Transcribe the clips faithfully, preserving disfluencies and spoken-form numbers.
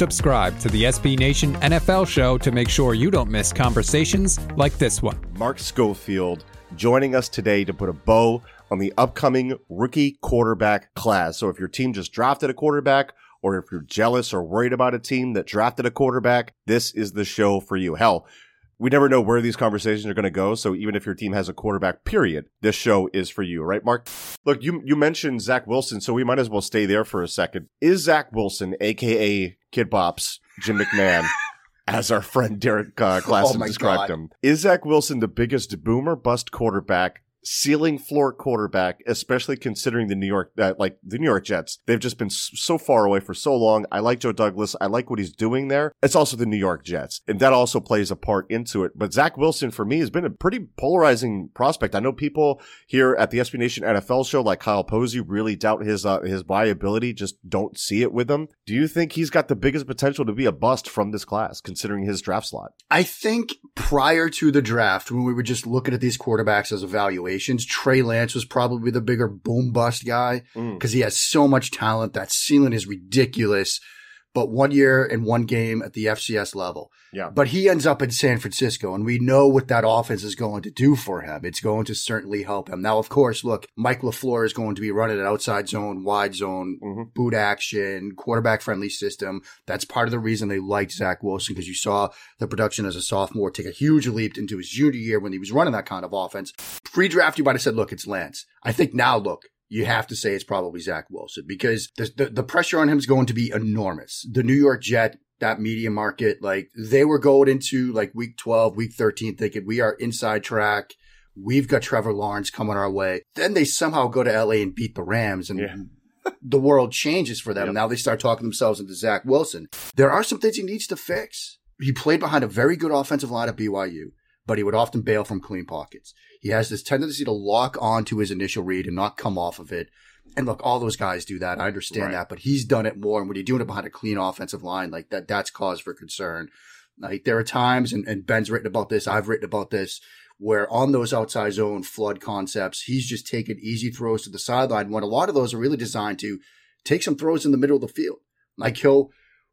Subscribe to the S B Nation N F L show to make sure you don't miss conversations like this one. Mark Schofield joining us today to put a bow on the upcoming rookie quarterback class. So if your team just drafted a quarterback, or if you're jealous or worried about a team that drafted a quarterback, this is the show for you. Hell, we never know where these conversations are going to go, so even if your team has a quarterback, period, this show is for you, right, Mark? Look, you you mentioned Zach Wilson, so we might as well stay there for a second. Is Zach Wilson, a k a. Kid Bop's Jim McMahon, as our friend Derek uh, Glasson oh described God. him, is Zach Wilson the biggest boomer bust quarterback, ceiling floor quarterback, especially considering the New York, uh, like the New York Jets? They've just been so far away for so long. I like Joe Douglas. I like what he's doing there. It's also the New York Jets, and that also plays a part into it. But Zach Wilson, for me, has been a pretty polarizing prospect. I know people here at the S B Nation N F L show, like Kyle Posey, really doubt his uh, his viability, just don't see it with him. Do you think he's got the biggest potential to be a bust from this class, considering his draft slot? I think prior to the draft, when we were just looking at these quarterbacks as evaluations, Trey Lance was probably the bigger boom bust guy because mm. he has so much talent. That ceiling is ridiculous, but one year and one game at the F C S level. Yeah. But he ends up in San Francisco, and we know what that offense is going to do for him. It's going to certainly help him. Now, of course, look, Mike LaFleur is going to be running an outside zone, wide zone, mm-hmm. boot action, quarterback-friendly system. That's part of the reason they liked Zach Wilson, because you saw the production as a sophomore take a huge leap into his junior year when he was running that kind of offense. Pre-draft, you might have said, look, it's Lance. I think now, look, you have to say it's probably Zach Wilson, because the, the the pressure on him is going to be enormous. The New York Jet, that media market, like they were going into like week twelve, week thirteen, thinking we are inside track. We've got Trevor Lawrence coming our way. Then they somehow go to L A and beat the Rams, and yeah. the world changes for them. Yep. Now they start talking themselves into Zach Wilson. There are some things he needs to fix. He played behind a very good offensive line at B Y U, but he would often bail from clean pockets. He has this tendency to lock on to his initial read and not come off of it. And look, all those guys do that. I understand right. that, but he's done it more. And when you're doing it behind a clean offensive line, like that, that's cause for concern. Like there are times, and, and Ben's written about this, I've written about this, where on those outside zone flood concepts, he's just taking easy throws to the sideline, when a lot of those are really designed to take some throws in the middle of the field. Like he'll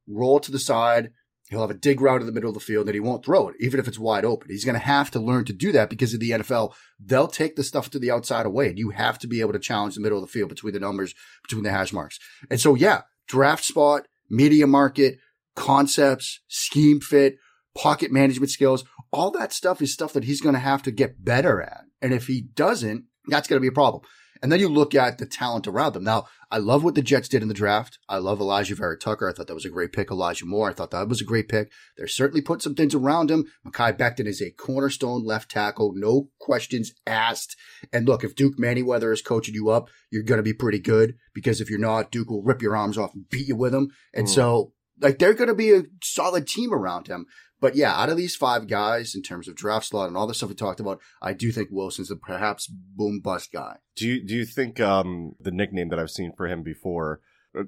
roll to the side, he'll have a dig route in the middle of the field, and he won't throw it, even if it's wide open. He's going to have to learn to do that, because in the N F L, they'll take the stuff to the outside away, and you have to be able to challenge the middle of the field between the numbers, between the hash marks. And so, yeah, draft spot, media market, concepts, scheme fit, pocket management skills, all that stuff is stuff that he's going to have to get better at. And if he doesn't, that's going to be a problem. And then you look at the talent around them. Now, I love what the Jets did in the draft. I love Elijah Vera Tucker. I thought that was a great pick. Elijah Moore, I thought that was a great pick. They're certainly putting some things around him. Mekhi Becton is a cornerstone left tackle. No questions asked. And look, if Duke Mannyweather is coaching you up, you're going to be pretty good, because if you're not, Duke will rip your arms off and beat you with him. And mm. so, like, they're going to be a solid team around him. But yeah, out of these five guys, in terms of draft slot and all the stuff we talked about, I do think Wilson's the perhaps boom bust guy. Do you do you think um, the nickname that I've seen for him before,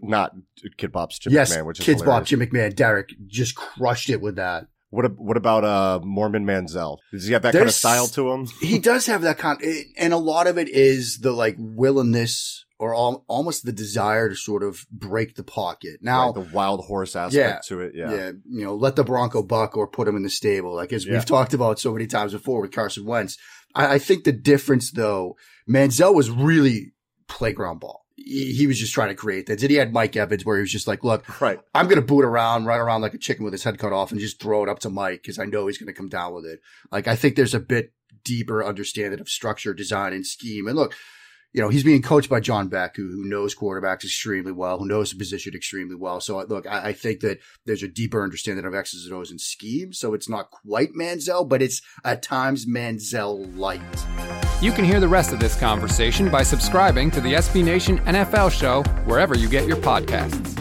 not Kid Bop's Jim yes, McMahon, which is Kid Bop Jim McMahon, Derek just crushed it with that. What what about uh, Mormon Manziel? Does he have that There's, kind of style to him? He does have that kind, of, and a lot of it is the like willingness, or all, almost the desire to sort of break the pocket. Now, right, the wild horse aspect yeah, to it. Yeah. yeah. You know, let the Bronco buck or put him in the stable. Like, as yeah. we've talked about so many times before with Carson Wentz. I, I think the difference, though, Manziel was really playground ball. He, he was just trying to create that. Did he had Mike Evans, where he was just like, look, right. I'm going to boot around, run around like a chicken with his head cut off, and just throw it up to Mike, because I know he's going to come down with it. Like, I think there's a bit deeper understanding of structure, design, and scheme. And look, you know, he's being coached by John Beck, who, who knows quarterbacks extremely well, who knows the position extremely well. So, look, I, I think that there's a deeper understanding of X's and O's and schemes. So it's not quite Manziel, but it's at times Manziel light. You can hear the rest of this conversation by subscribing to the S B Nation N F L show wherever you get your podcasts.